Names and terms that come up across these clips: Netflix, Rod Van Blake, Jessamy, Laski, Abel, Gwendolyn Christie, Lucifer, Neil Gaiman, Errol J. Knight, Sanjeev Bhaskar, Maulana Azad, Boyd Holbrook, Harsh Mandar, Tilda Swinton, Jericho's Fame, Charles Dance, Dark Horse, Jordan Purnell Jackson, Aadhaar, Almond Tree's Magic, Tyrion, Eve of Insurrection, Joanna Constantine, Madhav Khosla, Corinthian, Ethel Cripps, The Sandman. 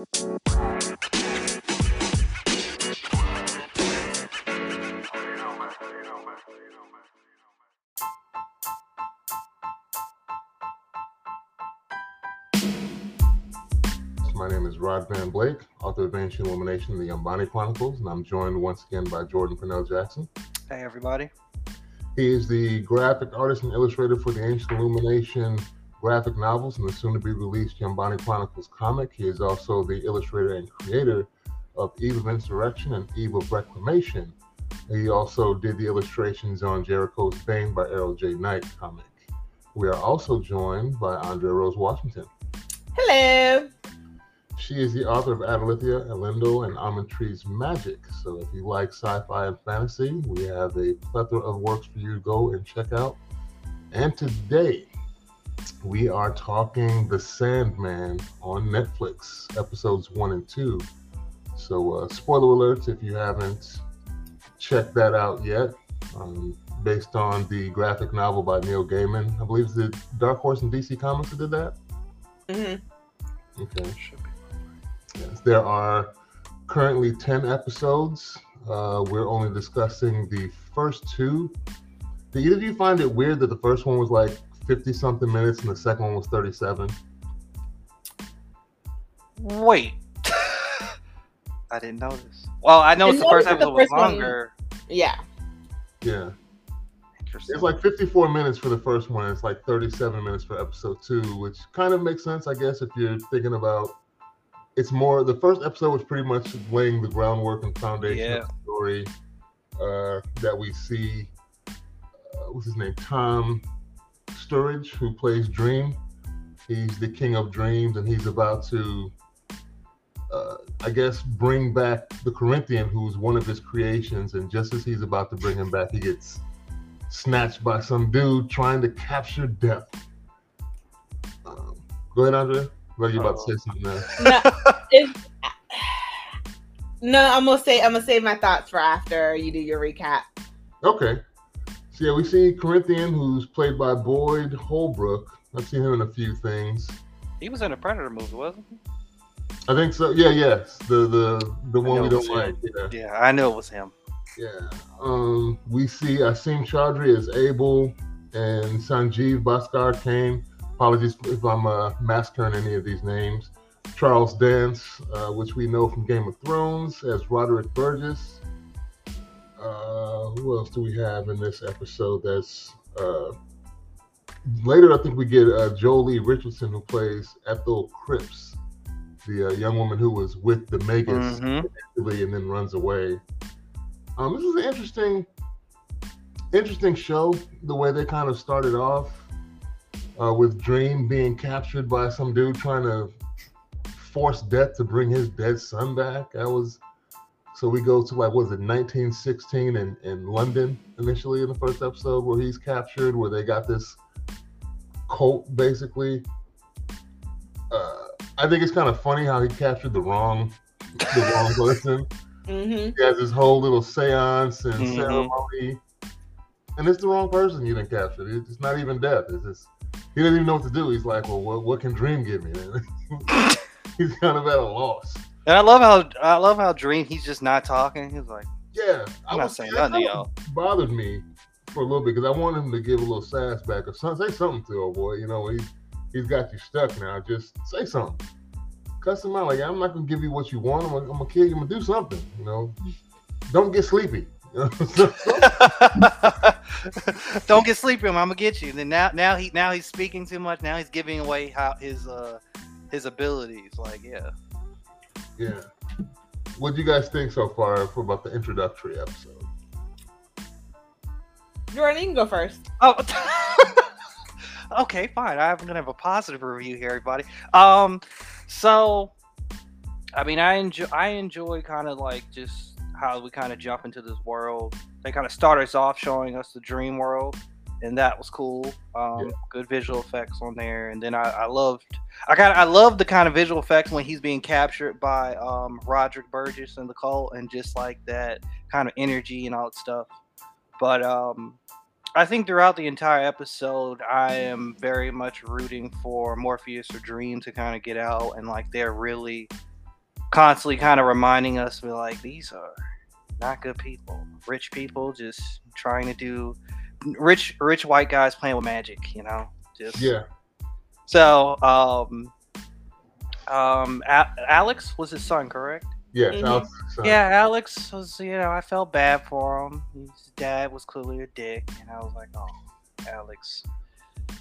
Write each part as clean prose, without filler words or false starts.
My name is Rod Van Blake, author of Ancient Illumination: The Yumpani Chronicles, and I'm joined once again by Jordan Purnell Jackson. Hey, everybody. He is the graphic artist and illustrator for the Ancient Illumination graphic novels and the soon-to-be-released Yumpani Chronicles comic. He is also the illustrator and creator of Eve of Insurrection and Eve of Reclamation. He also did the illustrations on Jericho's Fame by Errol J. Knight comic. We are also joined by Andrea Rose Washington. Hello! She is the author of Adelithia, Elindo, and Almond Tree's Magic. So if you like sci-fi and fantasy, we have a plethora of works for you to go and check out. And today, we are talking The Sandman on Netflix, episodes 1 and 2. So, spoiler alerts if you haven't checked that out yet. Based on the graphic novel by Neil Gaiman, I believe it's the Dark Horse and DC Comics that did that. Mm-hmm. Okay. Yes, there are currently 10 episodes. We're only discussing the first 2. Did either of you find it weird that the first one was like 50-something minutes, and the second one was 37. Wait, I didn't notice. Well, I know the first episode was longer. Yeah. Interesting. It's like 54 minutes for the first one. It's like 37 minutes for episode 2, which kind of makes sense, I guess, if you're thinking about. It's more. The first episode was pretty much laying the groundwork and foundation of the story that we see. What's his name? Tom Sturridge, who plays Dream. He's the king of dreams, and he's about to, I guess, bring back the Corinthian, who's one of his creations, and just as he's about to bring him back, he gets snatched by some dude trying to capture death. Go ahead, Andrea. What are you about to say something there? No, I'm gonna save my thoughts for after you do your recap. Okay. Yeah, we see Corinthian, who's played by Boyd Holbrook. I've seen him in a few things. He was in a Predator movie, wasn't he? I think so. Yeah, yes. The one we don't like. Yeah, I know it was him. Yeah. We see Asim Chaudhry as Abel and Sanjeev Bhaskar came. Apologies if I'm massacring any of these names. Charles Dance, which we know from Game of Thrones, as Roderick Burgess. Who else do we have in this episode that's later? I think we get Joely Richardson, who plays Ethel Cripps, the young woman who was with the Magus and then runs away. This is an interesting show, the way they kind of started off with Dream being captured by some dude trying to force Death to bring his dead son back. So we go to, 1916 in London initially in the first episode where he's captured, where they got this cult, basically. I think it's kind of funny how he captured the wrong person. Mm-hmm. He has this whole little seance and ceremony. And it's the wrong person you didn't capture. It's not even Death. It's just, he doesn't even know what to do. He's like, well, what can Dream give me? He's kind of at a loss. And I love how Dream, he's just not talking. He's like, yeah, I'm not saying nothing to y'all. Bothered me for a little bit because I wanted him to give a little sass back or something. Say something to old boy. You know, he's got you stuck now. Just say something. Cuss him out. Like, I'm not gonna give you what you want. I'm gonna kill you. I'm gonna do something. You know, don't get sleepy. Don't get sleepy. I'm gonna get you. And then now he's speaking too much. Now he's giving away how his abilities. Like, yeah. Yeah. What do you guys think so far about the introductory episode? Jordan, you can go first. Oh, okay, fine. I'm going to have a positive review here, everybody. I enjoy kind of like just how we kind of jump into this world. They kind of start us off showing us the dream world, and that was cool. Good visual effects on there, and then I loved the kind of visual effects when he's being captured by Roderick Burgess and the cult, and just like that kind of energy and all that stuff. But I think throughout the entire episode, I am very much rooting for Morpheus or Dream to kind of get out, and like they're really constantly kind of reminding us, we're like, these are not good people. Rich people just trying to do rich white guys playing with magic, you know? Just yeah. So Alex was his son, correct? Yeah, Alex. Yeah, Alex was, you know, I felt bad for him. His dad was clearly a dick, and I was like, oh, Alex.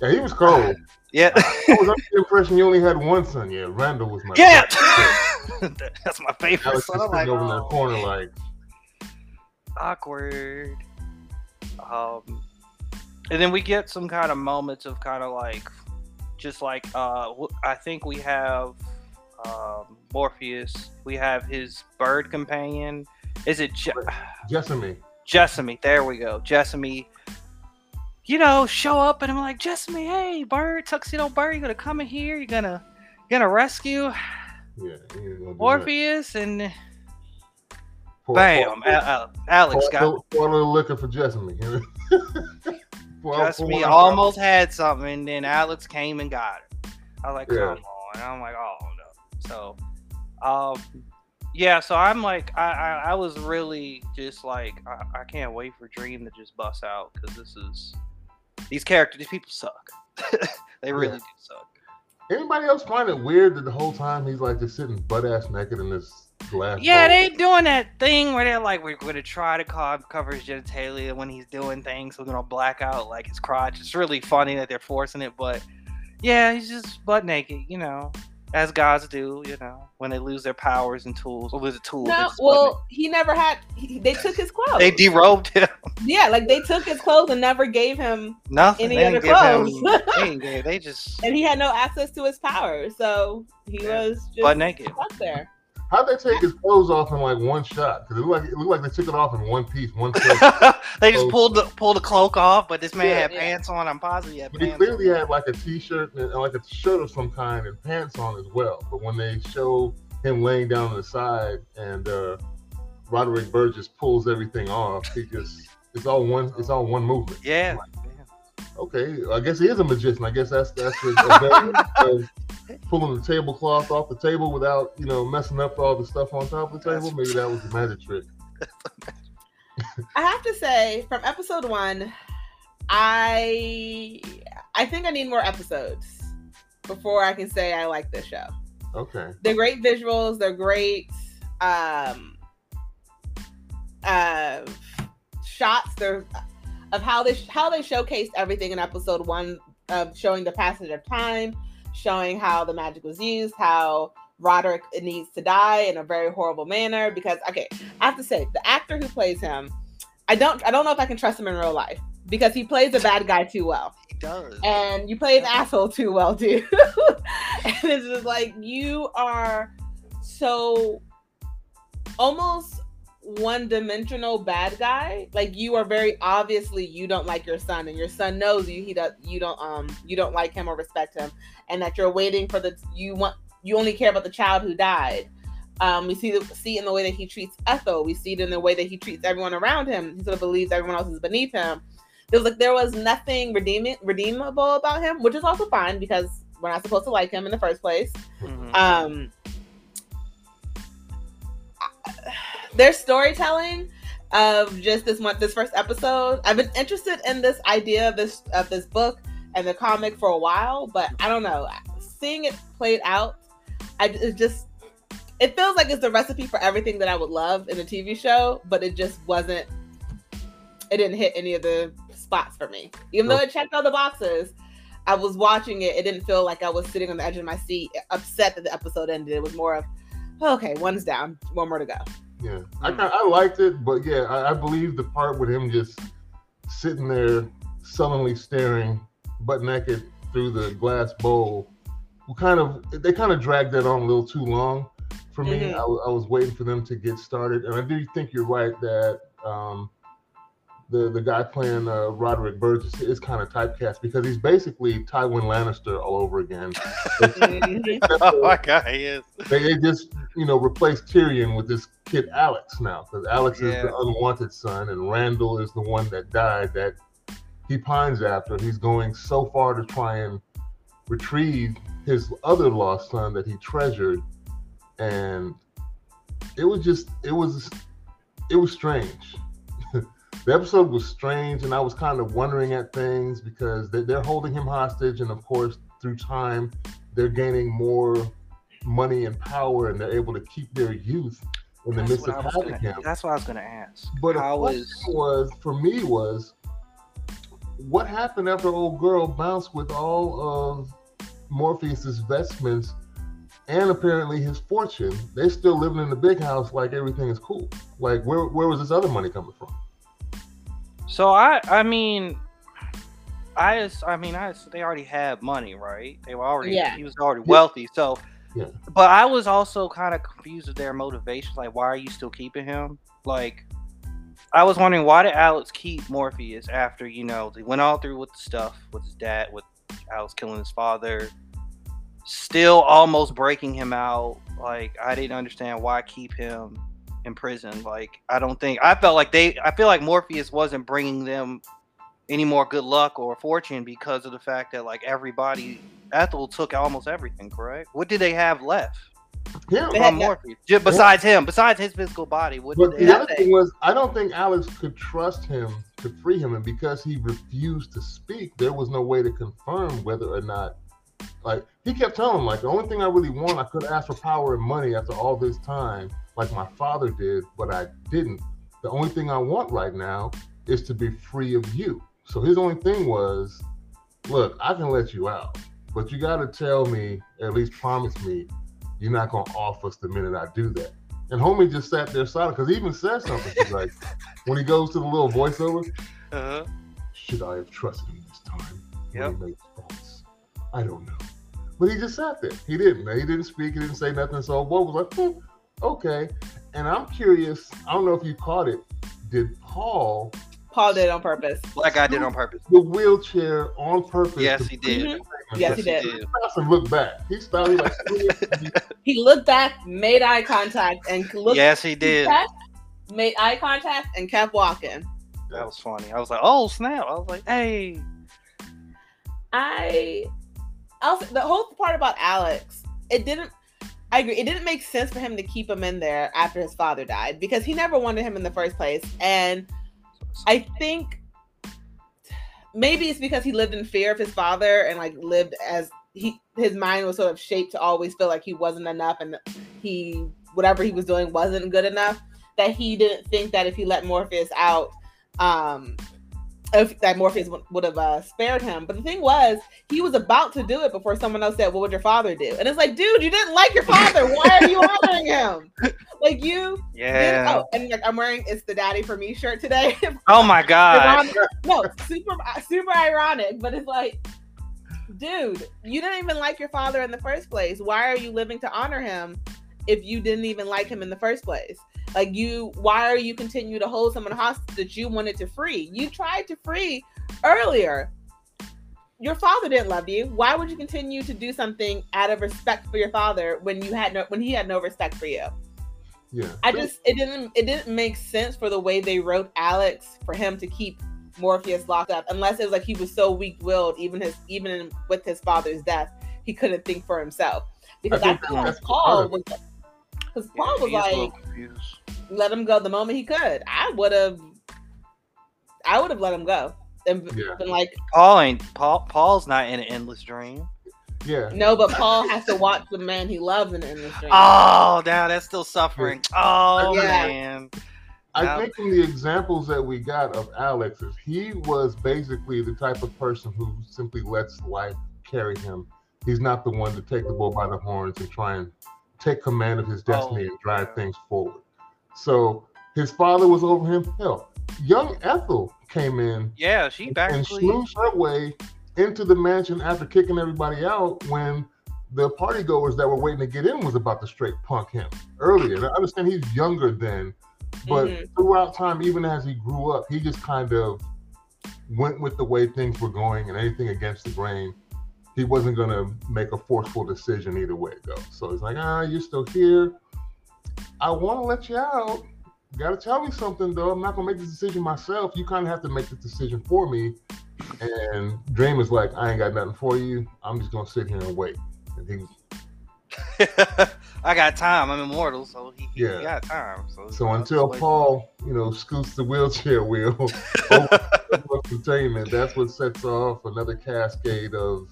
Yeah, he was cold. Yeah. I was under the impression you only had one son. Yeah, Randall was my favorite. That's my favorite son. I'm like, over in that corner, like, awkward. And then we get some kind of moments of kind of like, just like, I think we have Morpheus. We have his bird companion. Is it Jessamy? Jessamy. There we go. Jessamy. You know, show up, and I'm like, Jessamy, hey, bird, tuxedo bird, you're gonna come in here, you're gonna rescue Morpheus, and bam, Alex got looking for Jessamy. Jessamy almost had something, and then Alex came and got her. I was like, come on, and I'm like, oh no. So, yeah, so I'm like, I was really just like, I can't wait for Dream to just bust out, because this is. These characters, these people suck. They really do suck. Anybody else find it weird that the whole time he's like just sitting butt ass naked in this glass? Yeah, bowl? They doing that thing where they're like, we're going to try to cover his genitalia when he's doing things. We're going to black out like his crotch. It's really funny that they're forcing it, but yeah, he's just butt naked, you know, as gods do, you know, when they lose their powers and tools. Or lose a tool. No, well, he never had. They took his clothes. They derobed him. Yeah, like they took his clothes and never gave him nothing. Any other clothes. They just and he had no access to his power, so he was just butt naked stuck there. How'd they take his clothes off in like one shot? Because it looked like they took it off in one piece, one clothes. They just pulled the cloak off, but this man had pants on. I'm positive he had pants on. He clearly had like a t-shirt and like a shirt of some kind and pants on as well. But when they show him laying down on the side and Roderick Burgess pulls everything off, he just it's all one movement. Yeah. Okay, I guess he is a magician. I guess that's his advantage of pulling the tablecloth off the table without, you know, messing up all the stuff on top of the table. Maybe that was the magic trick. I have to say, from episode 1, I think I need more episodes before I can say I like this show. Okay. They're great visuals. They're great shots. They're of how they showcased everything in episode 1, of showing the passage of time, showing how the magic was used, how Roderick needs to die in a very horrible manner. Because I have to say, the actor who plays him, I don't know if I can trust him in real life, because he plays a bad guy too well. He does. And you play an asshole too well, dude. And it's just like, you are so almost one-dimensional bad guy. Like, you are very obviously, you don't like your son, and your son knows you don't like him or respect him, and that you're waiting for you only care about the child who died. We see it in the way that he treats Ethel. We see it in the way that he treats everyone around him. He sort of believes everyone else is beneath him. There was nothing redeemable about him, which is also fine, because we're not supposed to like him in the first place. Mm-hmm. Their storytelling of just this first episode. I've been interested in this idea of this book and the comic for a while, but I don't know. Seeing it played out, it feels like it's the recipe for everything that I would love in a TV show, but it just wasn't. It didn't hit any of the spots for me, even though it checked all the boxes. I was watching it; it didn't feel like I was sitting on the edge of my seat, upset that the episode ended. It was more of, okay, one's down, one more to go. Yeah, I liked it, but yeah, I believe the part with him just sitting there sullenly staring butt naked through the glass bowl, they kind of dragged that on a little too long for me. Mm-hmm. I was waiting for them to get started, and I do think you're right that the guy playing Roderick Burgess is kind of typecast, because he's basically Tywin Lannister all over again. Oh my God, he is. They just, you know, replaced Tyrion with this kid Alex now, because Alex is the unwanted son, and Randall is the one that died that he pines after. He's going so far to try and retrieve his other lost son that he treasured, and it was strange. The episode was strange, and I was kind of wondering at things because they're holding him hostage, and of course, through time, they're gaining more money and power, and they're able to keep their youth in the midst of having him. That's what I was going to ask. But the question was, for me, what happened after old girl bounced with all of Morpheus's vestments and apparently his fortune? They're still living in the big house like everything is cool. Like, where was this other money coming from? So I mean, they already had money, right? They were already, he was already wealthy. So, but I was also kind of confused with their motivations. Like, why are you still keeping him? Like, I was wondering, why did Alex keep Morpheus after, you know, they went all through with the stuff with his dad, with Alex killing his father, still almost breaking him out. Like, I didn't understand why keep him in prison. Like, I feel like Morpheus wasn't bringing them any more good luck or fortune because of the fact that, like, everybody, Ethel took almost everything, correct? What did they have left? Yeah, from Morpheus, besides him, besides his physical body, what did they have? The other thing was, I don't think Alex could trust him to free him, and because he refused to speak, there was no way to confirm whether or not. Like, he kept telling him, like, the only thing I really want, I could ask for power and money after all this time, like my father did, but I didn't. The only thing I want right now is to be free of you. So his only thing was, look, I can let you out, but you got to tell me, at least promise me, you're not going to off us the minute I do that. And homie just sat there silent, because he even said something. He's like, when he goes to the little voiceover, should I have trusted him this time? Yep. I don't know. But he just sat there. He didn't speak. He didn't say nothing. So Bo was like, okay. And I'm curious, I don't know if you caught it. Did Paul... Paul did on purpose. Black guy did on purpose. The wheelchair on purpose. Yes, he did. Mm-hmm. Yes, he did. He stopped and looked back. He stopped. He looked back, made eye contact, and looked. Yes, he did. Back, made eye contact and kept walking. That was funny. I was like, oh, snap. I was like, hey. The whole part about Alex, I agree. It didn't make sense for him to keep him in there after his father died because he never wanted him in the first place. And I think maybe it's because he lived in fear of his father and like lived as his mind was sort of shaped to always feel like he wasn't enough and whatever he was doing wasn't good enough, that he didn't think that if he let Morpheus out, that Morpheus would have spared him. But the thing was, he was about to do it before someone else said, what would your father do? And it's like, dude, you didn't like your father. Why are you honoring him? Like, you... Yeah. And like, I'm wearing It's the Daddy for Me shirt today. Oh, my God. No, super ironic. But it's like, dude, you didn't even like your father in the first place. Why are you living to honor him if you didn't even like him in the first place? Like, why are you continue to hold someone hostage that you wanted to free? You tried to free earlier. Your father didn't love you. Why would you continue to do something out of respect for your father when he had no respect for you? Yeah. It didn't make sense for the way they wrote Alex for him to keep Morpheus locked up, unless it was like he was so weak-willed, even with his father's death, he couldn't think for himself. Because I feel like Paul was like, let him go the moment he could. I would have let him go and been like, Paul's not in an endless dream. Yeah. No, but Paul has to watch the man he loves in an endless dream. Oh, now that's still suffering. Oh, man. I think from the examples that we got of Alex, is he was basically the type of person who simply lets life carry him. He's not the one to take the bull by the horns and try and take command of his destiny and drive things forward. So his father was over him. Hell, young Ethel came in. Yeah, she basically smooshed her way into the mansion after kicking everybody out when the partygoers that were waiting to get in was about to straight punk him earlier. And I understand he's younger then, but throughout time, even as he grew up, he just kind of went with the way things were going and anything against the grain. He wasn't going to make a forceful decision either way, though. So he's like, you're still here. I want to let you out. You got to tell me something, though. I'm not going to make this decision myself. You kind of have to make the decision for me. And Dream is like, I ain't got nothing for you. I'm just going to sit here and wait. And I got time. I'm immortal. So he Yeah. We got time. So until Paul, scoots the wheelchair wheel over containment, that's what sets off another cascade of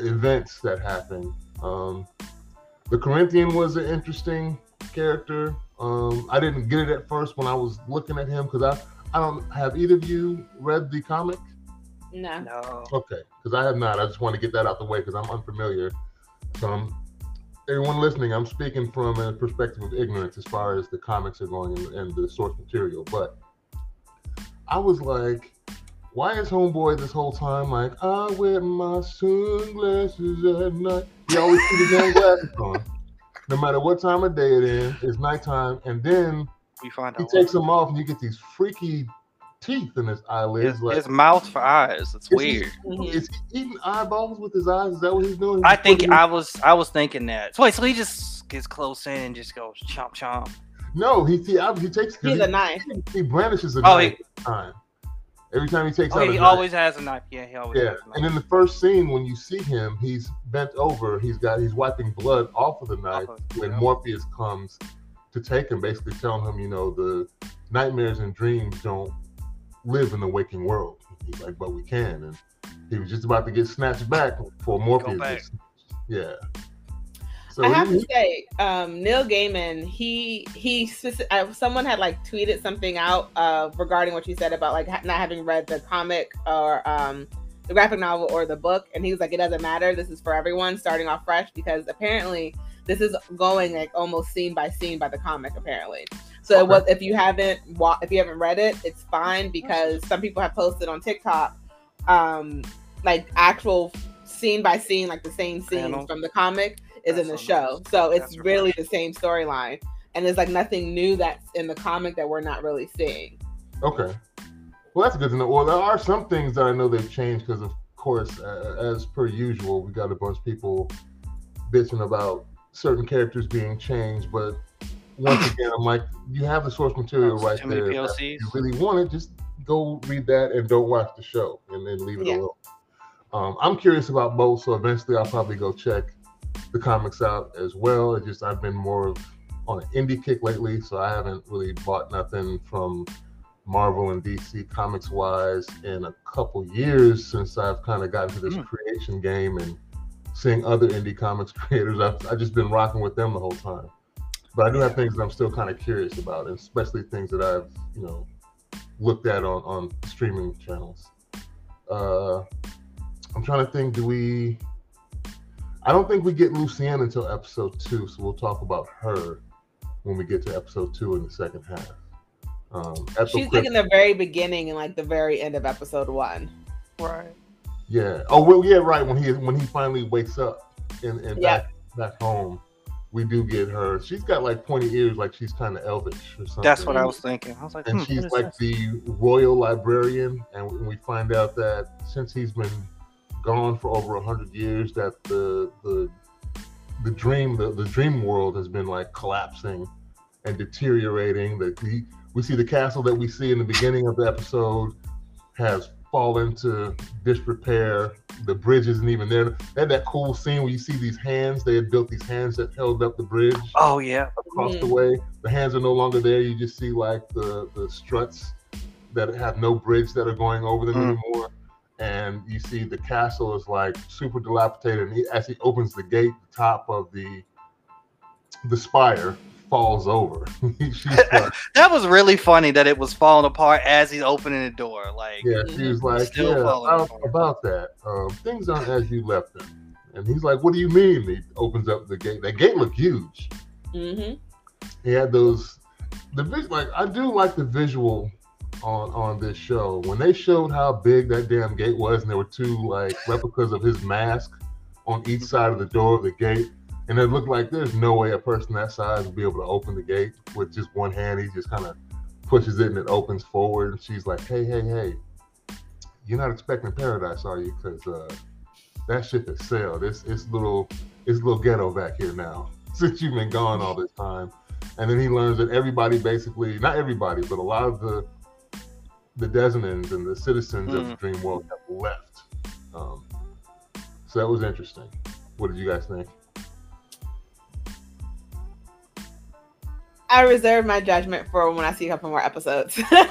events that happen. The Corinthian was an interesting character. I didn't get it at first when I was looking at him because I don't have either of you read the comic? No. Okay, because I have not. I just want to get that out the way because I'm unfamiliar. So everyone listening, I'm speaking from a perspective of ignorance as far as the comics are going and the source material. But I was like, why is homeboy this whole time like, I wear my sunglasses at night? He always keeps his own glasses on. No matter what time of day it is, it's nighttime. And then we find he takes them off and you get these freaky teeth in his eyelids. His mouth for eyes. It's weird. Is he eating eyeballs with his eyes? Is that what he's doing? I was thinking that. Wait, so he just gets close in and just goes chomp chomp. No, he takes. He's a knife. He brandishes a knife every time. Every time he takes out a knife. He always has a knife. Yeah, he always has a knife. And in the first scene, when you see him, he's bent over. He's wiping blood off of the knife when Morpheus comes to take him, basically telling him, the nightmares and dreams don't live in the waking world. He's like, but we can. And he was just about to get snatched back before Morpheus. Yeah. So I have to say, Neil Gaiman, someone had tweeted something out regarding what you said about not having read the comic or the graphic novel or the book, and he was like, it doesn't matter. This is for everyone starting off fresh because apparently this is going almost scene by scene by the comic apparently. So it was, if you haven't read it, it's fine because some people have posted on TikTok actual scene by scene, the same scene from the comic. Is in the show. So it's really the same storyline. And there's nothing new that's in the comic that we're not really seeing. Okay. Well, that's good to know. Well, there are some things that I know they've changed because, of course, as per usual, we got a bunch of people bitching about certain characters being changed. But once again, I'm like, you have the source material right there. If you really want it, just go read that and don't watch the show and then leave it alone. I'm curious about both, so eventually I'll probably go check the comics out as well. It's just I've been more on an indie kick lately, so I haven't really bought nothing from Marvel and DC Comics wise in a couple years since I've kind of gotten to this creation game and seeing other indie comics creators. I've just been rocking with them the whole time. But I do have things that I'm still kind of curious about, and especially things that I've, looked at on streaming channels. I'm trying to think, I don't think we get Lucienne until episode 2, so we'll talk about her when we get to episode 2 in the second half. She's like in the very beginning and the very end of episode 1. Right. Yeah. Oh, well, yeah, right. When he finally wakes up and back home, we do get her. She's got pointy ears, she's kind of elvish or something. That's what I was thinking. I was like, and she's the royal librarian, and we find out that since he's been gone for over 100 years, that the dream world has been collapsing and deteriorating. We see the castle that we see in the beginning of the episode has fallen to disrepair. The bridge isn't even there. They had that cool scene where you see these hands. They had built these hands that held up the bridge. Oh yeah, across the way. The hands are no longer there. You just see the struts that have no bridge that are going over them anymore. And you see the castle is super dilapidated. And as he opens the gate, the top of the spire falls over. That was really funny that it was falling apart as he's opening the door. She was about that. Things aren't as you left them. And he's like, what do you mean? He opens up the gate. That gate looked huge. Mm-hmm. He had those. I do like the visual on this show when they showed how big that damn gate was, and there were two replicas of his mask on each side of the door of the gate, and it looked like there's no way a person that size would be able to open the gate with just one hand. He just kind of pushes it and it opens forward, and she's like, hey, you're not expecting paradise, are you? Because that ship has sailed. It's little ghetto back here now since you've been gone all this time. And then he learns that everybody, basically not everybody, but a lot of the Desmondans and the citizens of the dream world have left. So that was interesting. What did you guys think? I reserve my judgment for when I see a couple more episodes. Okay.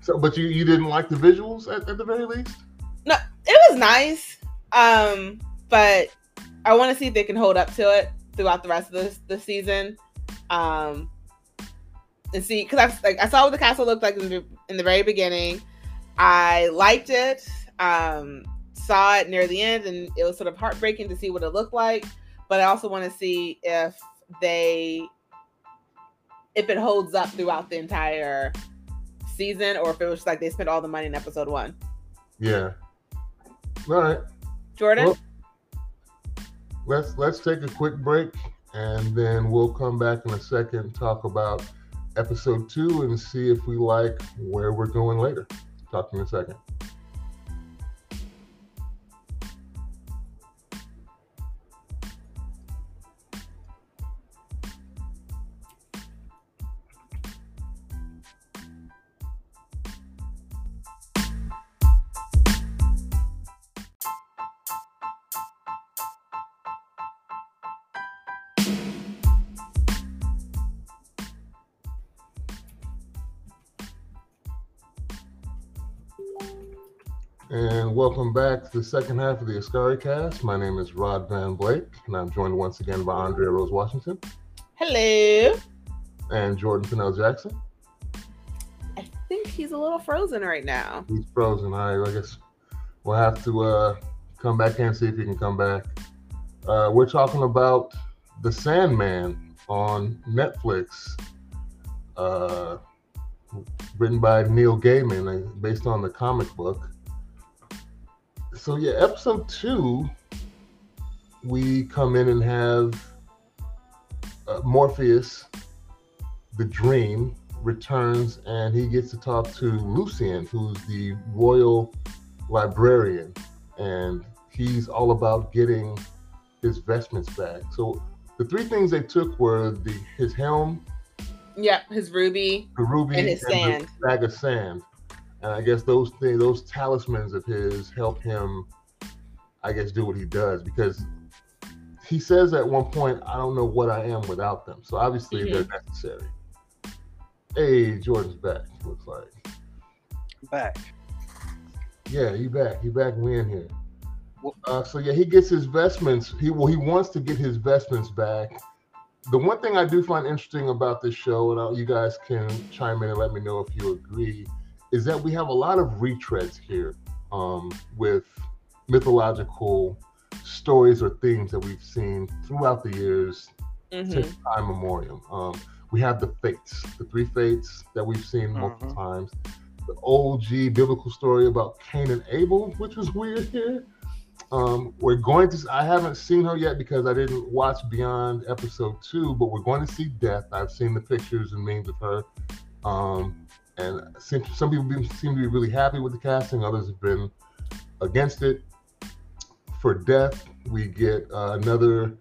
So, but you didn't like the visuals at the very least? No, it was nice. But I want to see if they can hold up to it throughout the rest of the season. And see, because I saw what the castle looked like in the very beginning. I liked it. Saw it near the end, and it was sort of heartbreaking to see what it looked like. But I also want to see if it holds up throughout the entire season, or if it was just like they spent all the money in episode one. Yeah. All right. Jordan? Well, let's take a quick break, and then we'll come back in a second and talk about episode 2 and see if we like where we're going later. Talk to you in a second. And welcome back to the second half of the Askari Cast. My name is Rod Van Blake, and I'm joined once again by Andrea Rose Washington. Hello. And Jordan Purnell Jackson. I think he's a little frozen right now. He's frozen. All right, I guess we'll have to come back and see if he can come back. We're talking about The Sandman on Netflix, written by Neil Gaiman, based on the comic book. So yeah, episode 2, we come in and have Morpheus, the dream, returns, and he gets to talk to Lucienne, who's the royal librarian, and he's all about getting his vestments back. So the three things they took were his helm. Yeah, his ruby. The ruby and his sand. The bag of sand. And I guess those talismans of his help him, I guess, do what he does, because he says at one point, I don't know what I am without them. So obviously they're necessary. Hey, Jordan's back, looks like. Back. Yeah, he back. He back. We in here. So yeah, he gets his vestments. He wants to get his vestments back. The one thing I do find interesting about this show, and you guys can chime in and let me know if you agree, is that we have a lot of retreads here with mythological stories or themes that we've seen throughout the years since time immemorial. We have the fates, the three fates that we've seen multiple times. The OG biblical story about Cain and Abel, which was weird here. I haven't seen her yet because I didn't watch beyond episode 2, but we're going to see death. I've seen the pictures and memes of her. And some people seem to be really happy with the casting. Others have been against it. For death, we get another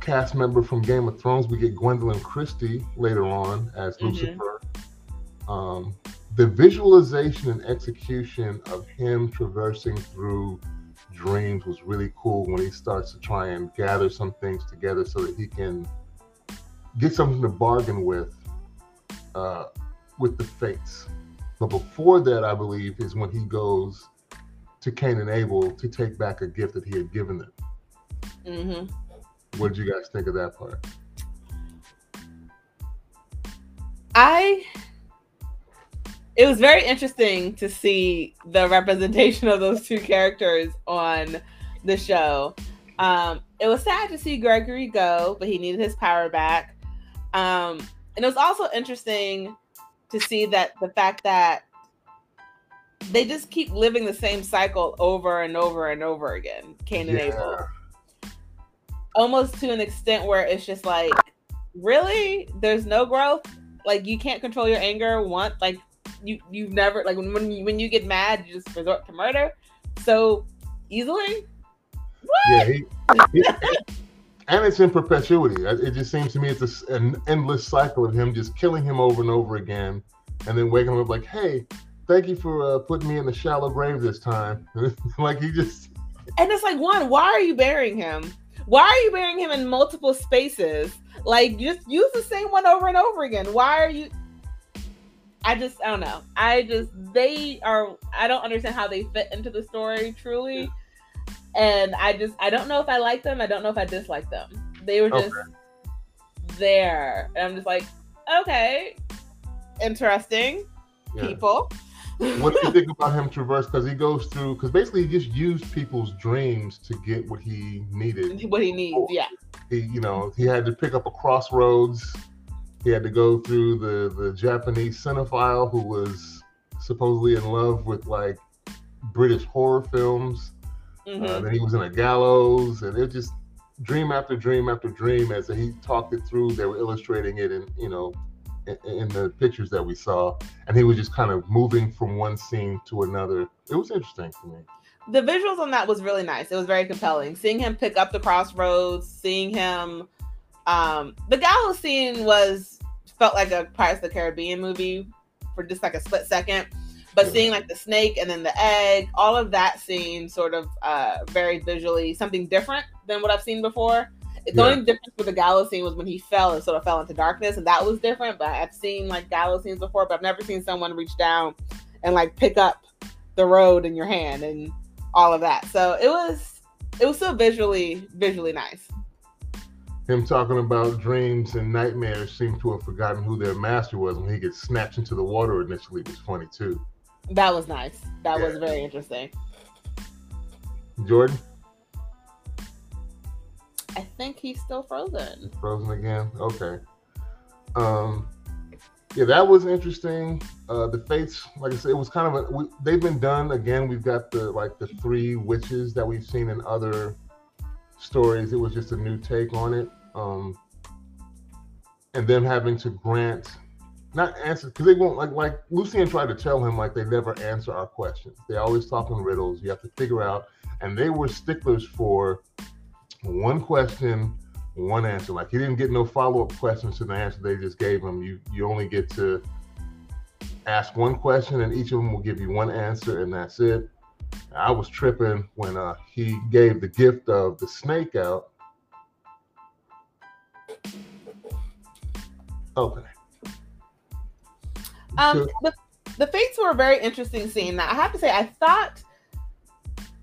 cast member from Game of Thrones. We get Gwendolyn Christie later on as Lucifer. The visualization and execution of him traversing through dreams was really cool when he starts to try and gather some things together so that he can get something to bargain with the fates. But before that, I believe, is when he goes to Cain and Abel to take back a gift that he had given them. What did you guys think of that part? It was very interesting to see the representation of those two characters on the show. It was sad to see Gregory go, but he needed his power back. And it was also interesting to see that the fact that they just keep living the same cycle over and over and over again, Cain and Abel. Almost to an extent where it's just like, really? There's no growth? Like, you can't control your anger once. Like, you've never, like, when you get mad, you just resort to murder so easily? What? Yeah, and it's in perpetuity. It just seems to me it's an endless cycle of him just killing him over and over again, and then waking him up like, hey, thank you for putting me in the shallow grave this time. Like, he just... And it's like, one, why are you burying him? Why are you wearing him in multiple spaces? Like, just use the same one over and over again. Why are you... I don't know. I don't understand how they fit into the story, truly. And I don't know if I like them. I don't know if I dislike them. They were just there. And I'm just like, okay, interesting people. What do you think about him traverse? Because he goes through, because basically he just used people's dreams to get what he needed. What he needs, yeah. He had to pick up a crossroads. He had to go through the Japanese cinephile who was supposedly in love with like British horror films. Mm-hmm. Then he was in a gallows, and it just dream after dream after dream. As he talked it through, they were illustrating it in the pictures that we saw, and he was just kind of moving from one scene to another. It was interesting to me. The visuals on that was really nice. It was very compelling. Seeing him pick up the crossroads, seeing him. The gallows scene felt like a Pirates of the Caribbean movie for just like a split second, but seeing like the snake and then the egg, all of that seemed sort of very visually something different than what I've seen before. The only difference with the gallows scene was when he fell and sort of fell into darkness, and that was different. But I've seen like gallows scenes before, but I've never seen someone reach down and like pick up the road in your hand and all of that. So it was still visually nice. Him talking about dreams and nightmares seemed to have forgotten who their master was when he gets snatched into the water initially. It was funny, too. That was nice. That was very interesting. Jordan? I think he's still frozen. Frozen again? Okay. That was interesting. The fates, like I said, it was kind of they've been done again. We've got the three witches that we've seen in other stories. It was just a new take on it. And them having to not answer, because they won't, like Lucienne tried to tell him, like, they never answer our questions. They always talk in riddles. You have to figure out, and they were sticklers for one question, one answer. Like, he didn't get no follow-up questions to the answer they just gave him. You only get to ask one question, and each of them will give you one answer, and that's it. I was tripping when he gave the gift of the snake out. Okay. The fates were a very interesting scene. Now, I have to say, I thought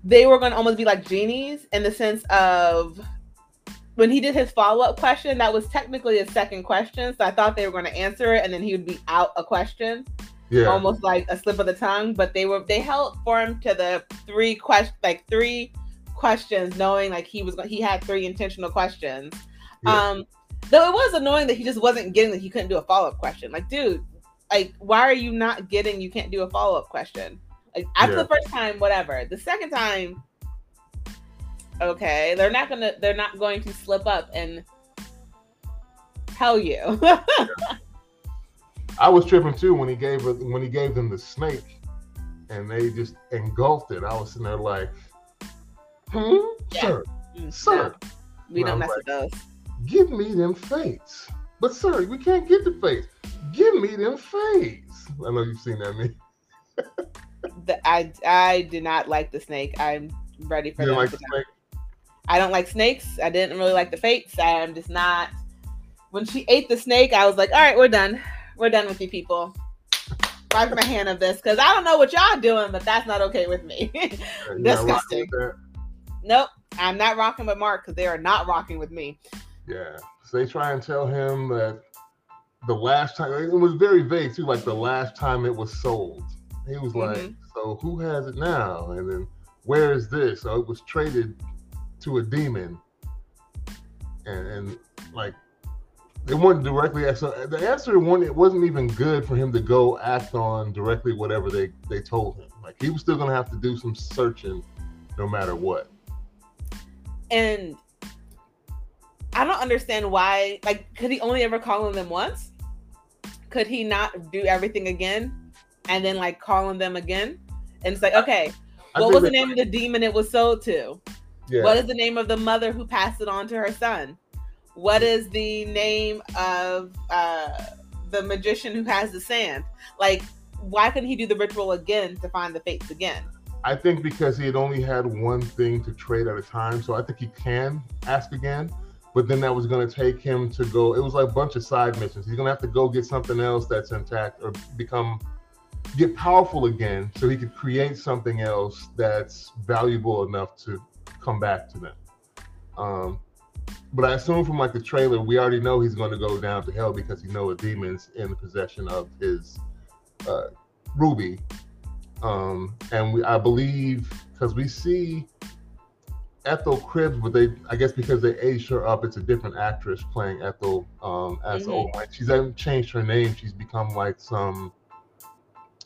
they were going to almost be like genies in the sense of when he did his follow-up question, that was technically his second question. So I thought they were going to answer it, and then he would be out a question. Yeah. Almost like a slip of the tongue, but they held firm to the three questions, knowing like he had three intentional questions. Yeah. Though it was annoying that he just wasn't getting that he couldn't do a follow-up question. Like, dude, like, why are you not getting you can't do a follow-up question? Like, after the first time, whatever. The second time, okay, they're not going to slip up and tell you. Yeah. I was tripping too when he gave them the snake, and they just engulfed it. I was sitting there like, sir. No, we and don't mess with those. Give me them fates, but sir, we can't get the fates. Give me them fates. I know you've seen that meme. I did not like the snake. I'm ready for that. I don't like snakes. I didn't really like the fates. I'm just not. When she ate the snake, I was like, all right, we're done. We're done with you people. Wipe my hand of this, because I don't know what y'all doing, but that's not okay with me. Disgusting. Nope, I'm not rocking with Mark, because they are not rocking with me. Yeah, so they try and tell him that the last time, it was very vague too, like the last time it was sold. He was like, so who has it now? And then, where is this? So it was traded to a demon. And like, they weren't directly asked. So the answer one, it wasn't even good for him to go act on directly whatever they told him. Like, he was still going to have to do some searching no matter what. And I don't understand why. Like, could he only ever call on them once? Could he not do everything again and then, like, call on them again? And it's like, okay, what was the name of the demon it was sold to? Yeah. What is the name of the mother who passed it on to her son? What is the name of the magician who has the sand? Like, why couldn't he do the ritual again to find the fates again? I think because he had only had one thing to trade at a time, so I think he can ask again, but then that was going to take him to go, it was like a bunch of side missions. He's going to have to go get something else that's intact or get powerful again so he could create something else that's valuable enough to come back to them. But I assume from like the trailer, we already know he's going to go down to hell because he knows the demons in the possession of his ruby. I believe, because we see Ethel Cripps, but because they aged her up, it's a different actress playing Ethel as old. Like, she's haven't changed her name. She's become like some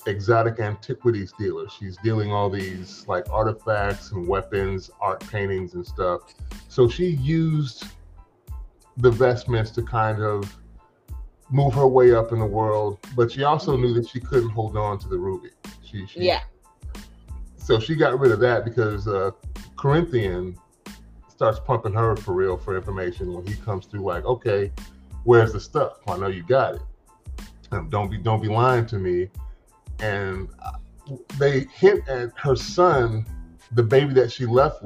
exotic antiquities dealer. She's dealing all these like artifacts and weapons, art paintings and stuff. So she used the vestments to kind of move her way up in the world, but she also knew that she couldn't hold on to the ruby. So she got rid of that because Corinthian starts pumping her for real for information when he comes through. Like, okay, where's the stuff? Well, I know you got it. Don't be lying to me. And they hint at her son, the baby that she left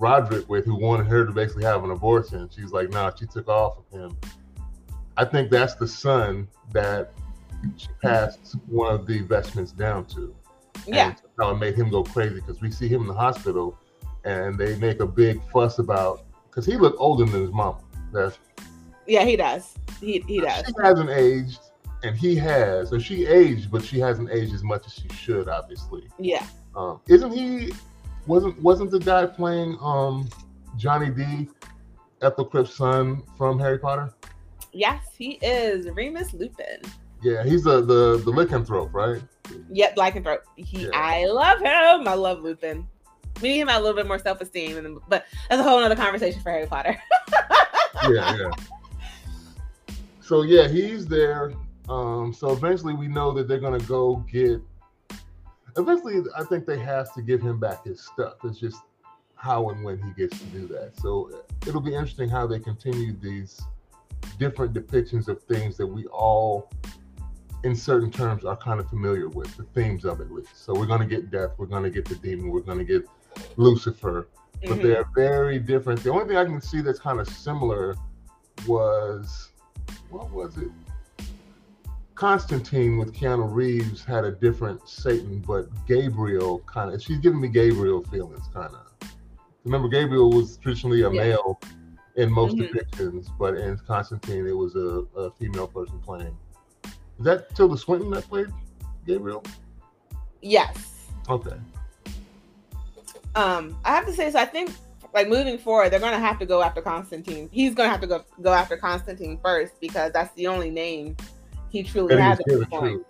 Roderick with, who wanted her to basically have an abortion. She's like, nah, she took off of him. I think that's the son that she passed one of the investments down to. Yeah. And it made him go crazy because we see him in the hospital and they make a big fuss about, because he looked older than his mama. He does. He does. She hasn't aged and he has. So she aged, but she hasn't aged as much as she should, obviously. Yeah. Wasn't the guy playing Johnny D, Ethel Cripps' son from Harry Potter? Yes, he is. Remus Lupin. Yeah, he's the lycanthrope, right? Yep, lycanthrope. I love him. I love Lupin. Me and him had a little bit more self-esteem, but that's a whole other conversation for Harry Potter. Yeah. So yeah, he's there. So eventually we know that they're gonna go get. Eventually, I think they have to give him back his stuff. It's just how and when he gets to do that. So it'll be interesting how they continue these different depictions of things that we all, in certain terms, are kind of familiar with, the themes of it at least. So we're going to get death, we're going to get the demon, we're going to get Lucifer, but they're very different. The only thing I can see that's kind of similar was, what was it? Constantine with Keanu Reeves had a different Satan, but Gabriel kind of, she's giving me Gabriel feelings kind of. Remember, Gabriel was traditionally a male in most depictions, but in Constantine, it was a female person playing. Is that Tilda Swinton that played Gabriel? Yes. Okay. I have to say, so I think, like, moving forward, they're going to have to go after Constantine. He's going to have to go after Constantine first because that's the only name he truly has at this point.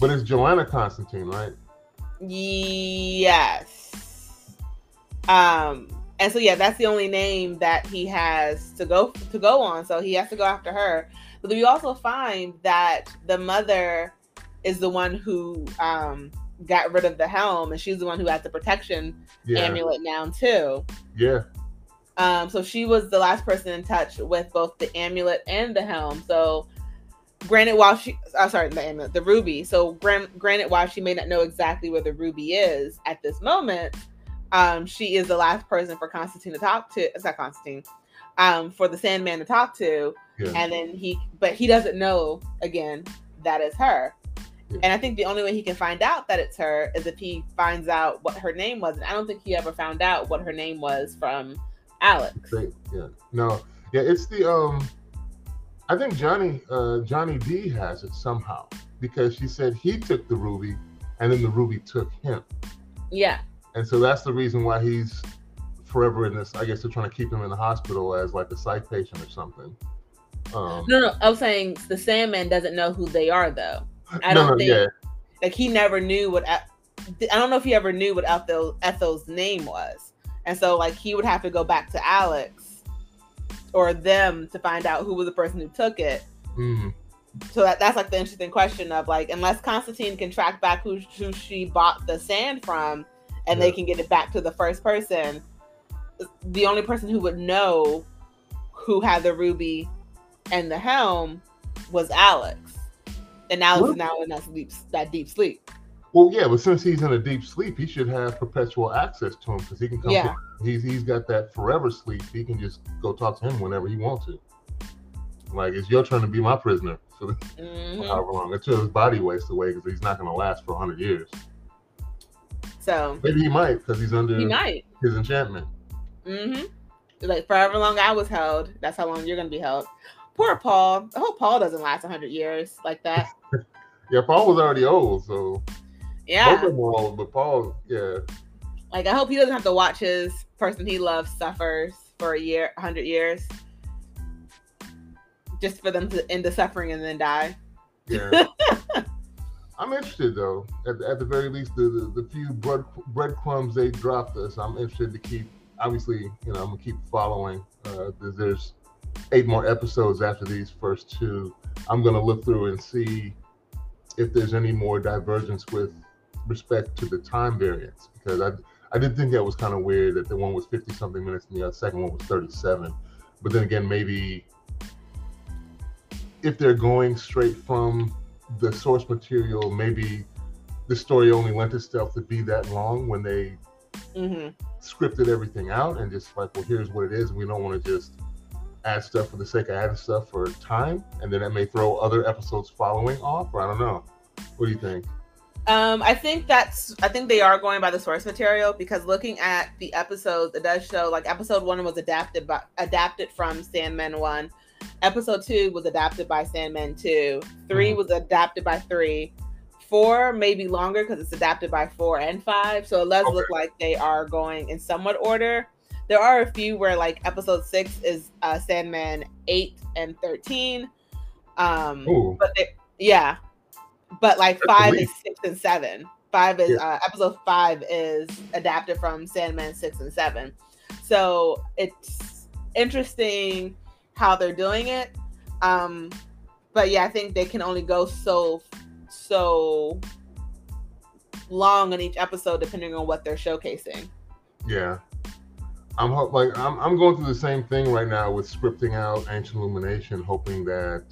But it's Joanna Constantine, right? Yes. And so, yeah, that's the only name that he has to go on. So he has to go after her. But we also find that the mother is the one who got rid of the helm, and she's the one who has the protection amulet now too. Yeah. So she was the last person in touch with both the amulet and the helm. So granted, the ruby. So granted, while she may not know exactly where the ruby is at this moment, she is the last person for Constantine to talk to. It's not Constantine, for the Sandman to talk to. Yeah. And then he doesn't know again that it's her. Yeah. And I think the only way he can find out that it's her is if he finds out what her name was. And I don't think he ever found out what her name was from Alex. Yeah. No. Yeah, it's the I think Johnny D has it somehow because she said he took the ruby and then the ruby took him. Yeah. And so that's the reason why he's forever in this. I guess they're trying to keep him in the hospital as like a psych patient or something. No. I was saying the Sandman doesn't know who they are, though. Like he never knew what. I don't know if he ever knew what Ethel's name was, and so like he would have to go back to Alex or them to find out who was the person who took it. Mm-hmm. So that's like the interesting question of like, unless Constantine can track back who she bought the sand from, and they can get it back to the first person, the only person who would know who had the ruby and the helm was Alex, and Alex is now in that deep sleep. Well, yeah, but since he's in a deep sleep, he should have perpetual access to him because he can come. Yeah. He's got that forever sleep. He can just go talk to him whenever he wants to. Like, it's your turn to be my prisoner. So, mm-hmm. However long until his body wastes away, because he's not going to last for 100 years. So maybe he might, because he's under his enchantment. Mm-hmm. Like, forever long I was held, that's how long you're going to be held. Poor Paul. I hope Paul doesn't last 100 years like that. Yeah, Paul was already old, so. Yeah. Both of them were old, but Paul, yeah. Like, I hope he doesn't have to watch his person he loves suffers for 100 years. Just for them to end the suffering and then die. Yeah. I'm interested, though. At the very least, the few breadcrumbs they dropped us, I'm interested to keep, obviously, you know, I'm going to keep following. There's 8 more episodes after these first 2. I'm going to look through and see if there's any more divergence with respect to the time variance, because I did think that was kind of weird that the one was 50 something minutes and the second one was 37. But then again, maybe if they're going straight from the source material, maybe the story only lent itself to be that long when they scripted everything out and just like, well, here's what it is. We don't want to just add stuff for the sake of adding stuff for time, and then that may throw other episodes following off, or I don't know. What do you think? I think they are going by the source material, because looking at the episodes, it does show like episode 1 was adapted from Sandman 1, episode 2 was adapted by Sandman 2, 3 was adapted by 3, 4 may be longer because it's adapted by 4 and 5, so it does look like they are going in somewhat order. There are a few where, like, episode 6 is Sandman 8 and 13. But like 5 is 6 and 7. Episode 5 is adapted from Sandman 6 and 7. So it's interesting how they're doing it. But yeah, I think they can only go so long in each episode, depending on what they're showcasing. Yeah. I'm going through the same thing right now with scripting out Ancient Illumination, hoping that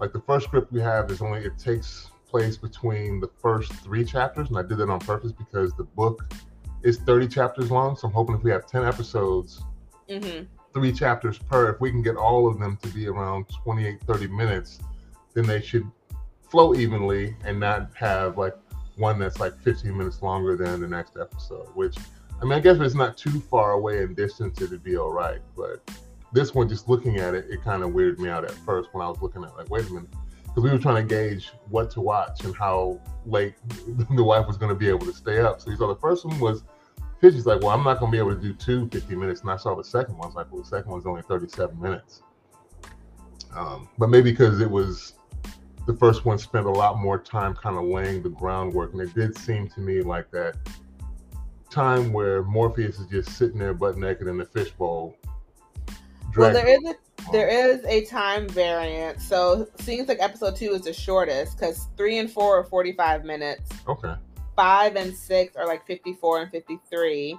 like the first script we have is only, it takes place between the first 3 chapters, and I did that on purpose because the book is 30 chapters long, so I'm hoping if we have 10 episodes, 3 chapters per, if we can get all of them to be around 28-30 minutes, then they should flow evenly and not have like one that's like 15 minutes longer than the next episode, which, I mean, I guess if it's not too far away in distance, it'd be all right. But this one, just looking at it, it kind of weirded me out at first when I was looking at like, wait a minute. Because we were trying to gauge what to watch and how late the wife was going to be able to stay up. So you saw the first one was, she's like, well, I'm not going to be able to do 2 50 minutes. And I saw the second one. I was like, well, the second one's only 37 minutes. But maybe because it was, the first one spent a lot more time kind of laying the groundwork. And it did seem to me like that time where Morpheus is just sitting there butt naked in the fishbowl. Well, there is a time variance, so it seems like episode 2 is the shortest, because 3 and 4 are 45 minutes. Okay. 5 and 6 are like 54 and 53.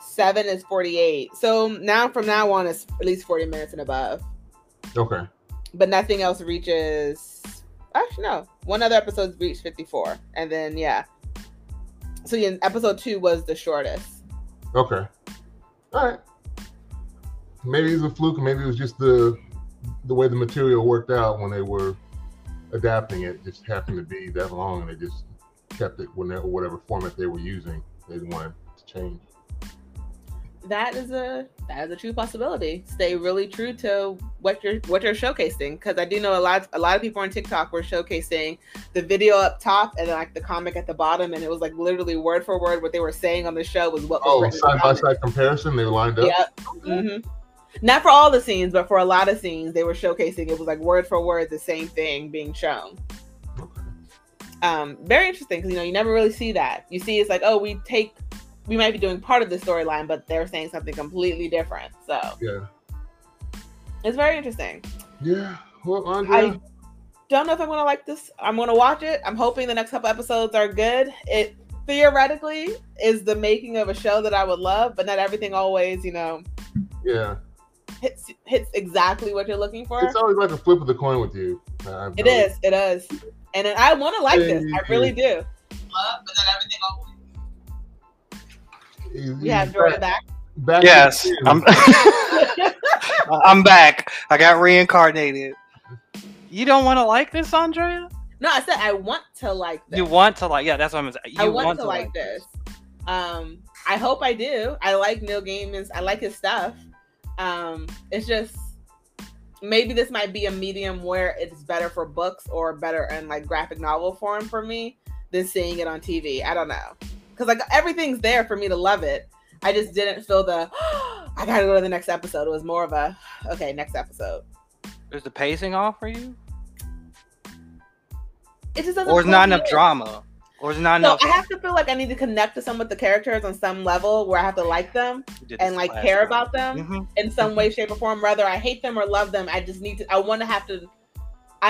7 is 48. So now from now on, it's at least 40 minutes and above. Okay. But nothing else reaches. Actually, no. One other episode reached 54, and then yeah. So yeah, episode 2 was the shortest. Okay. All right. Maybe it was a fluke, maybe it was just the way the material worked out when they were adapting it. It just happened to be that long, and they just kept it whenever, whatever format they were using. They didn't want it to change. That is a true possibility. Stay really true to what you're showcasing, because I do know a lot of people on TikTok were showcasing the video up top and then like the comic at the bottom, and it was like literally word for word what they were saying on the show was what. Oh, side by side comparison, they were lined up. Yep. Mm-hmm. Not for all the scenes, but for a lot of scenes, they were showcasing it was like word for word the same thing being shown. Okay. Very interesting, because you know you never really see that. You see, it's like, oh, we might be doing part of the storyline, but they're saying something completely different. So yeah, it's very interesting. Yeah. Well, Andrea, I don't know if I'm going to like this. I'm going to watch it. I'm hoping the next couple episodes are good. It theoretically is the making of a show that I would love, but not everything always, you know, yeah, hits exactly what you're looking for. It's always like a flip of the coin with you. It is. And I want to like this. I really do. love, but then everything always. We have Jordan back. Yes, I'm back. I got reincarnated. You don't want to like this, Andrea? No, I said I want to like this. You want to like, yeah, that's what I'm saying. I want to like this. I hope I do. I like Neil Gaiman's, I like his stuff. It's just, maybe this might be a medium where it's better for books or better in like graphic novel form for me than seeing it on TV. I don't know. Because like everything's there for me to love it. I just didn't feel the, oh, I gotta go to the next episode. It was more of a, okay, next episode. Is the pacing off for you? It just doesn't or it's not enough drama. Or it's not enough. So I have to feel like I need to connect to some of the characters on some level where I have to like them and like care about them in some way, shape, or form. Whether I hate them or love them, I just need to, I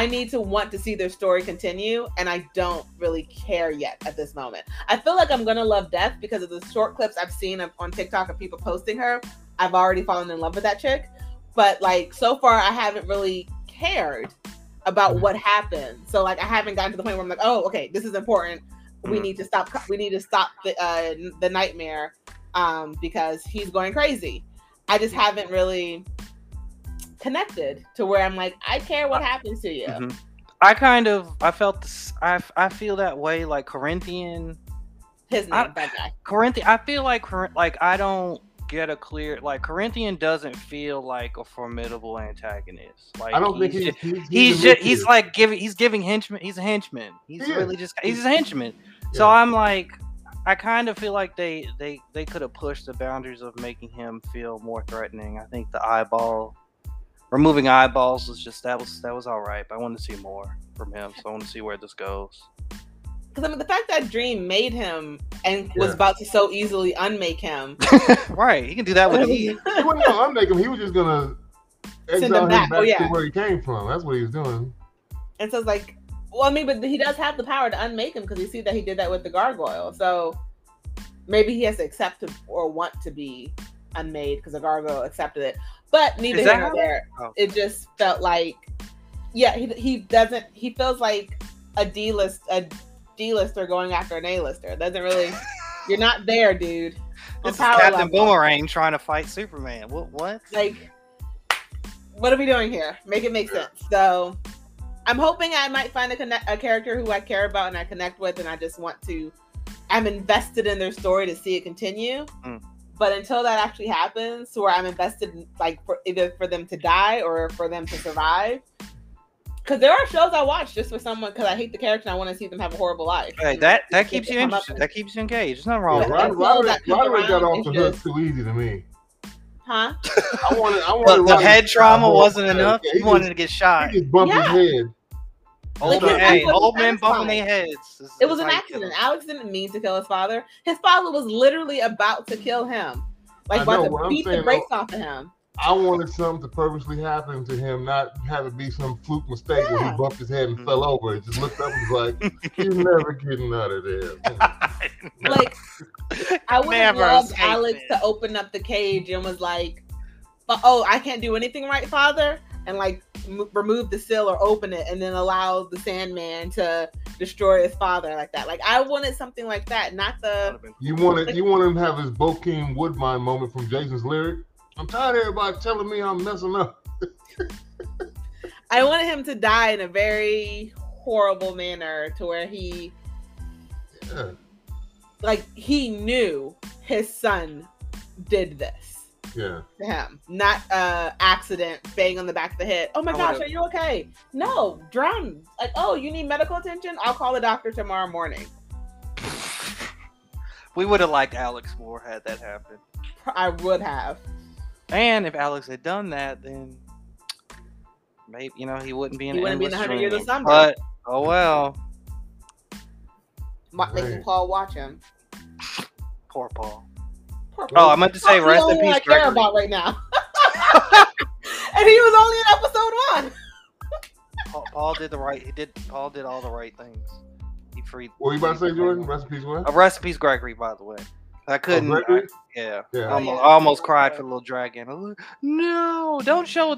need to want to see their story continue. And I don't really care yet at this moment. I feel like I'm going to love Death because of the short clips I've seen on TikTok of people posting her. I've already fallen in love with that chick. But like so far, I haven't really cared about what happened. So like I haven't gotten to the point where I'm like, oh, okay, this is important. We need to stop. We need to stop the nightmare because he's going crazy. I just haven't really connected to where I'm like, I care what happens to you. I feel that way like Corinthian. His name, that guy. Corinthian. I feel like I don't get a clear, like Corinthian doesn't feel like a formidable antagonist. Like I don't think he's giving henchmen. He's a henchman. He's a henchman. So I'm like, I kind of feel like they could have pushed the boundaries of making him feel more threatening. I think the removing eyeballs was just that was all right. But I want to see more from him, so I want to see where this goes. Because I mean, the fact that Dream made him and was about to so easily unmake him. Right, he can do that with Eve. He wasn't gonna unmake him. He was just gonna send him back to where he came from. That's what he was doing. And so it's like. Well, I mean, but he does have the power to unmake him because you see that he did that with the gargoyle. So maybe he has to accept to, or want to be unmade because the gargoyle accepted it. But neither here nor there. Oh. It just felt like, yeah, he doesn't. He feels like a D-lister going after an A-lister. Doesn't really. You're not there, dude. This is Captain Boomerang trying to fight Superman. What? Like, what are we doing here? Make it make sense. So. I'm hoping I might find a character who I care about and I connect with, and I just want to. I'm invested in their story to see it continue. But until that actually happens, where I'm invested, like either for them to die or for them to survive, because there are shows I watch just for someone because I hate the character and I want to see them have a horrible life. Hey, that keeps you interested. That keeps you engaged. There's nothing wrong with that. Roderick got off the hook too easy to me. Huh? I wanted the head trauma wasn't enough. He wanted to get shot. He just bumped his head. Old men bumping their heads. It was an accident. Alex didn't mean to kill his father. His father was literally about to kill him. Like, about to beat the brakes off of him. I wanted something to purposely happen to him, not have it be some fluke mistake where he bumped his head and fell over. It just looked up and was like, he's never getting out of there. Like, I would have loved Alex to open up the cage and was like, oh, I can't do anything right, father? And like remove the seal or open it and then allow the Sandman to destroy his father like that. Like I wanted something like that, not the... You wanted him to have his Bokeem Woodbine moment from Jason's lyric? I'm tired of everybody telling me I'm messing up. I wanted him to die in a very horrible manner to where he... Yeah. Like, he knew his son did this to him. Not accident, bang on the back of the head. Oh my gosh, are you okay? No, drown. Like, oh, you need medical attention? I'll call the doctor tomorrow morning. We would have liked Alex more had that happened. I would have. And if Alex had done that, then maybe, you know, he wouldn't be in the 100 Years of Summer. But, oh well. Making Paul watch him. Poor Paul. Oh, I meant to say rest in peace. I care about right now. And he was only in episode 1. Paul did the right. Paul did all the right things. He freed. What were you about to say, Jordan? Rest in peace. What? Rest in peace, Gregory. By the way, I couldn't. Oh, Gregory? I almost cried for the little dragon. Like, no, don't show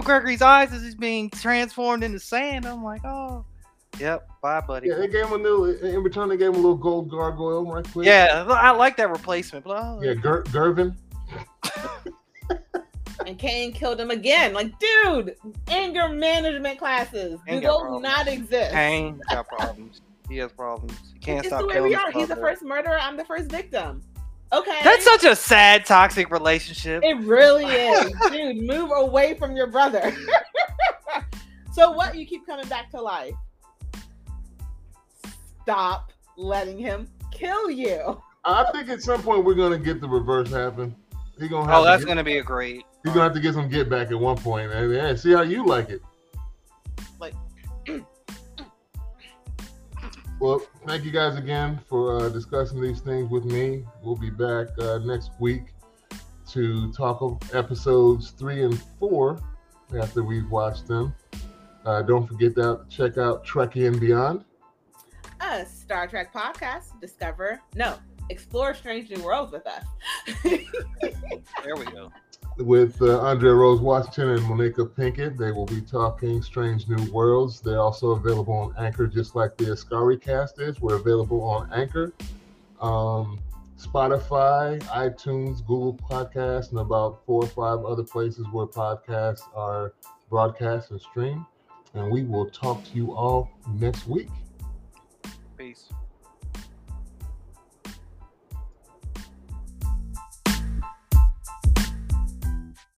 Gregory's eyes as he's being transformed into sand. I'm like, oh. Yep. Bye, buddy. Yeah, they gave him a new. In return, they gave him a little gold gargoyle right quick. Yeah, I like that replacement. Blah. Yeah, Gervin. And Cain killed him again. Like, dude, anger management classes. Do those not exist? Cain got problems. He has problems. He can't stop killing. It's the way we are. He's the first murderer. I'm the first victim. Okay. That's such a sad, toxic relationship. It really is. Dude, move away from your brother. So what? You keep coming back to life. Stop letting him kill you. I think at some point we're going to get the reverse happen. He's gonna have that's going to be a great. He's going to have to get some get back at one point. Yeah, see how you like it. Like. Well, thank you guys again for discussing these things with me. We'll be back next week to talk of episodes 3 and 4 after we've watched them. Don't forget to check out Trekkie and Beyond. A Star Trek podcast. Explore Strange New Worlds with us. There we go. With Andrea Rose Washington and Monica Pinkett, they will be talking Strange New Worlds. They're also available on Anchor, just like the Askari Cast is. We're available on Anchor, Spotify, iTunes, Google Podcasts, and about 4 or 5 other places where podcasts are broadcast and streamed. And we will talk to you all next week. Peace.